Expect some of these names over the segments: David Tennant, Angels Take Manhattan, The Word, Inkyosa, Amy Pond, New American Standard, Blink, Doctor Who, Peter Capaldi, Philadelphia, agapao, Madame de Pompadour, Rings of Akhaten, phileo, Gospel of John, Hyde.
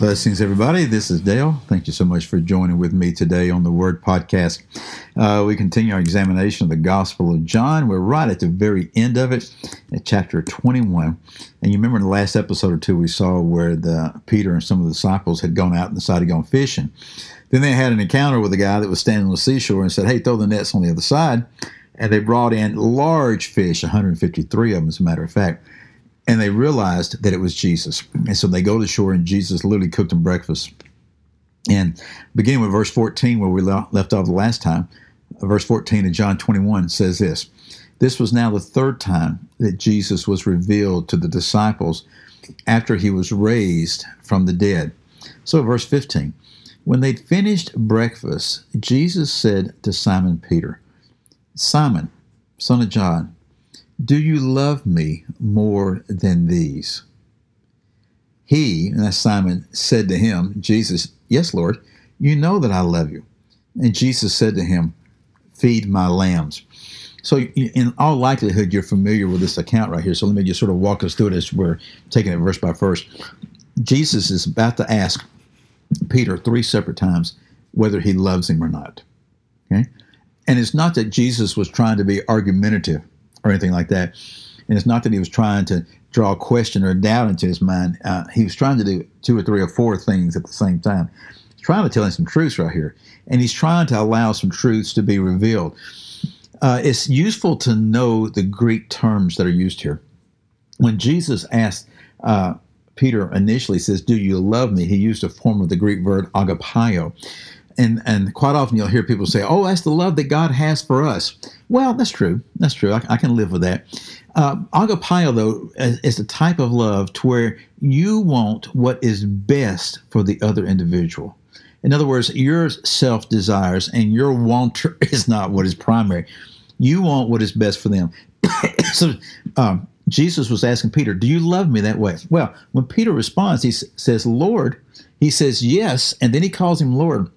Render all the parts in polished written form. Blessings, everybody. This is Dale. Thank you so much for joining with me today on the Word Podcast. We continue our examination of the Gospel of John. We're right at the very end of it, at chapter 21. And you remember in the last episode or two, we saw where Peter and some of the disciples had gone out and decided to go fishing. Then they had an encounter with a guy that was standing on the seashore and said, "Hey, throw the nets on the other side." And they brought in large fish, 153 of them, as a matter of fact. And they realized that it was Jesus. And so they go to shore, and Jesus literally cooked them breakfast. And beginning with verse 14, where we left off the last time, verse 14 of John 21 says this: "This was now the third time that Jesus was revealed to the disciples after he was raised from the dead." So verse 15, "When they'd finished breakfast, Jesus said to Simon Peter, 'Simon, son of John, do you love me more than these?' He," and that's Simon, "said to him," Jesus, "'Yes, Lord, you know that I love you.' And Jesus said to him, 'Feed my lambs.'" So in all likelihood, you're familiar with this account right here. So let me just sort of walk us through this. We're taking it verse by verse. Jesus is about to ask Peter three separate times whether he loves him or not. Okay? And it's not that Jesus was trying to be argumentative or anything like that. And it's not that he was trying to draw a question or a doubt into his mind. He was trying to do two or three or four things at the same time. He's trying to tell him some truths right here. And he's trying to allow some truths to be revealed. It's useful to know the Greek terms that are used here. When Jesus asked Peter initially, says, "Do you love me?" he used a form of the Greek verb agapao. And quite often you'll hear people say, "Oh, that's the love that God has for us." Well, that's true. That's true. I can live with that. Agapao, though, is a type of love to where you want what is best for the other individual. In other words, your self desires and your wanter is not what is primary. You want what is best for them. So Jesus was asking Peter, "Do you love me that way?" Well, when Peter responds, he says, "Lord," he says, "Yes," and then he calls him Lord.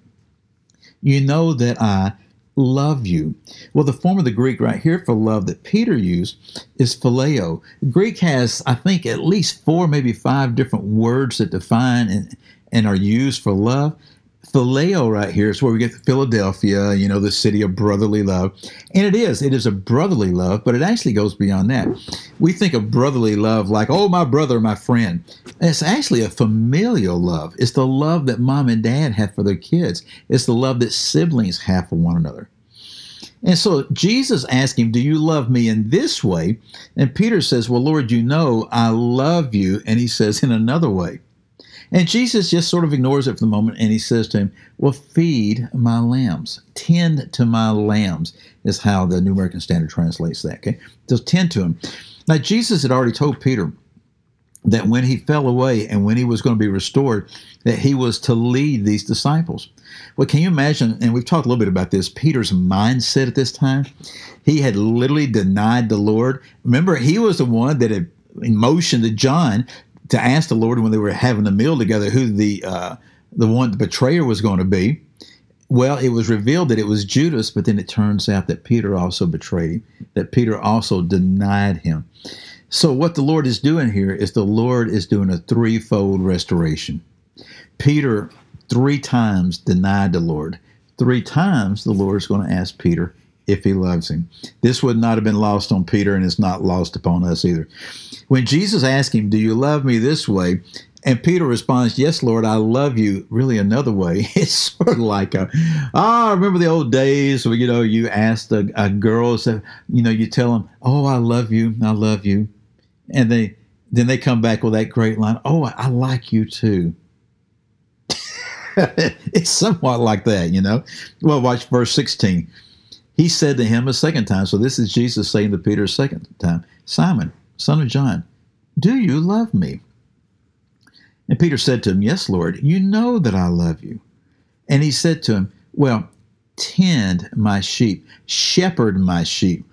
"You know that I love you." Well, the form of the Greek right here for love that Peter used is phileo. Greek has, I think, at least four, maybe five different words that define and are used for love. Phileo right here is where we get Philadelphia, the city of brotherly love. And it is a brotherly love, but it actually goes beyond that. We think of brotherly love like, "Oh, my brother, my friend." It's actually a familial love. It's the love that mom and dad have for their kids. It's the love that siblings have for one another. And so Jesus asked him, "Do you love me in this way?" And Peter says, "Well, Lord, you know I love you." And he says, "In another way." And Jesus just sort of ignores it for the moment, and he says to him, "Well, feed my lambs. Tend to my lambs," is how the New American Standard translates that. Okay, so tend to him. Now, Jesus had already told Peter that when he fell away and when he was going to be restored, that he was to lead these disciples. Well, can you imagine, and we've talked a little bit about this, Peter's mindset at this time? He had literally denied the Lord. Remember, he was the one that had motioned to John to ask the Lord when they were having a meal together who the betrayer was going to be. Well, it was revealed that it was Judas, but then it turns out that Peter also betrayed him, that Peter also denied him. So what the Lord is doing here is the Lord is doing a threefold restoration. Peter three times denied the Lord. Three times the Lord is going to ask Peter if he loves him. This would not have been lost on Peter, and it's not lost upon us either. When Jesus asked him, "Do you love me this way?" and Peter responds, "Yes, Lord, I love you," really another way, it's sort of like, I remember the old days where, you asked a girl, so, you tell them, "Oh, I love you. And then they come back with that great line, "Oh, I like you too." It's somewhat like that, Well, watch verse 16. He said to him a second time, so this is Jesus saying to Peter a second time, "Simon, son of John, do you love me?" And Peter said to him, "Yes, Lord, you know that I love you." And he said to him, "Well, tend my sheep, shepherd my sheep."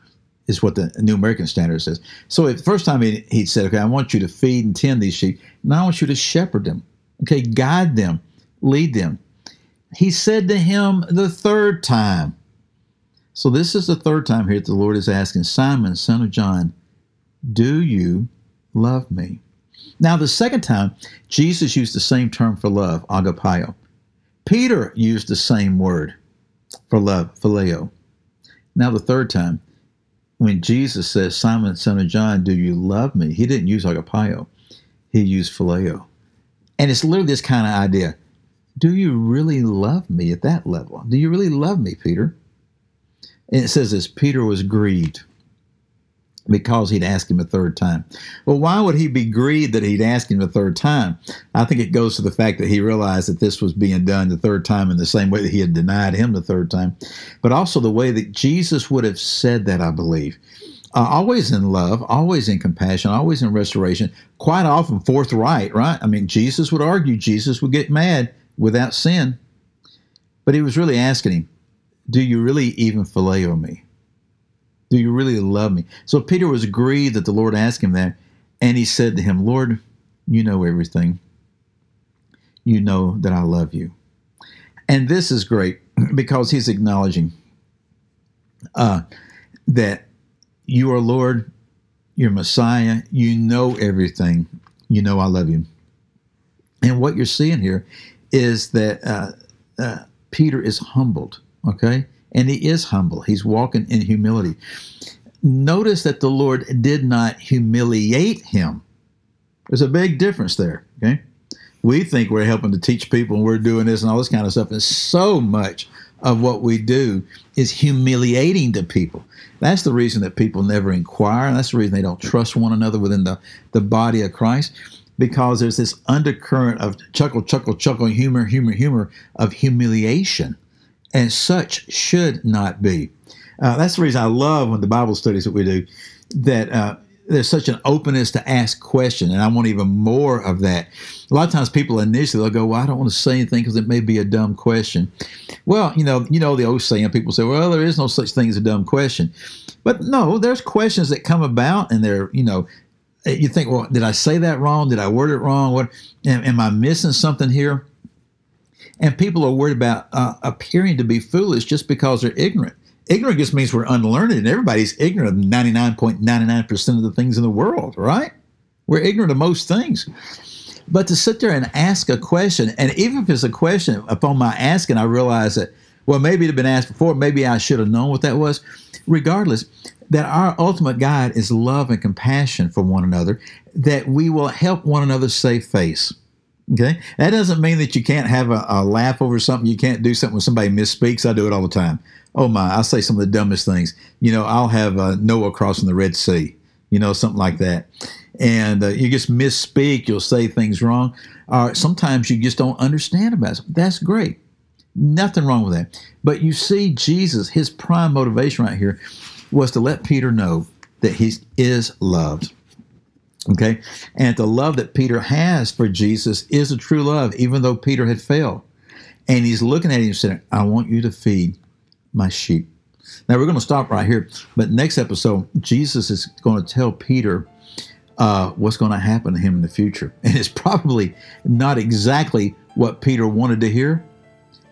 is what the New American Standard says. So the first time he said, okay, I want you to feed and tend these sheep. Now I want you to shepherd them, okay, guide them, lead them. He said to him the third time. So this is the third time here that the Lord is asking, Simon, son of John, do you love me? Now, the second time, Jesus used the same term for love, agapao. Peter used the same word for love, phileo. Now, the third time, when Jesus says, Simon, son of John, do you love me? He didn't use agapao. He used phileo. And it's literally this kind of idea. Do you really love me at that level? Do you really love me, Peter? And it says this, Peter was grieved because he'd asked him a third time. Well, why would he be grieved that he'd asked him a third time? I think it goes to the fact that he realized that this was being done the third time in the same way that he had denied him the third time, but also the way that Jesus would have said that, I believe. Always in love, always in compassion, always in restoration, quite often forthright, right? I mean, Jesus would argue, Jesus would get mad without sin, but he was really asking him, do you really even phileo me? Do you really love me? So Peter was grieved that the Lord asked him that, and he said to him, Lord, you know everything. You know that I love you. And this is great because he's acknowledging that you are Lord, you're Messiah, you know everything, you know I love you. And what you're seeing here is that Peter is humbled, okay? And he is humble. He's walking in humility. Notice that the Lord did not humiliate him. There's a big difference there, okay? We think we're helping to teach people and we're doing this and all this kind of stuff. And so much of what we do is humiliating to people. That's the reason that people never inquire. And that's the reason they don't trust one another within the body of Christ, because there's this undercurrent of chuckle, chuckle, chuckle, humor, humor, humor of humiliation. And such should not be. That's the reason I love when the Bible studies that we do, that there's such an openness to ask questions, and I want even more of that. A lot of times people initially, they'll go, well, I don't want to say anything because it may be a dumb question. Well, you know the old saying, people say, well, there is no such thing as a dumb question. But no, there's questions that come about, and they're, you think, well, did I say that wrong? Did I word it wrong? What am I missing something here? And people are worried about appearing to be foolish just because they're ignorant. Ignorant just means we're unlearned, and everybody's ignorant of 99.99% of the things in the world, right? We're ignorant of most things. But to sit there and ask a question, and even if it's a question, upon my asking, I realize that, well, maybe it had been asked before, maybe I should have known what that was. Regardless, that our ultimate guide is love and compassion for one another, that we will help one another save face. Okay, that doesn't mean that you can't have a laugh over something. You can't do something when somebody misspeaks. I do it all the time. Oh my, I'll say some of the dumbest things. I'll have Noah crossing the Red Sea, something like that. And you just misspeak. You'll say things wrong. Sometimes you just don't understand about it. That's great. Nothing wrong with that. But you see Jesus, his prime motivation right here was to let Peter know that he is loved. Okay, and the love that Peter has for Jesus is a true love, even though Peter had failed. And he's looking at him saying, I want you to feed my sheep. Now, we're going to stop right here. But next episode, Jesus is going to tell Peter what's going to happen to him in the future. And it's probably not exactly what Peter wanted to hear.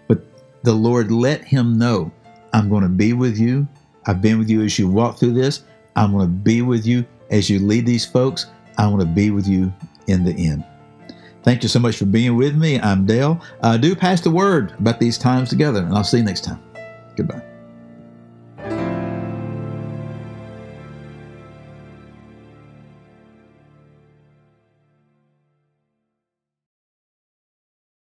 But the Lord let him know, I'm going to be with you. I've been with you as you walk through this. I'm going to be with you as you lead these folks. I want to be with you in the end. Thank you so much for being with me. I'm Dale. Do pass the word about these times together, and I'll see you next time. Goodbye.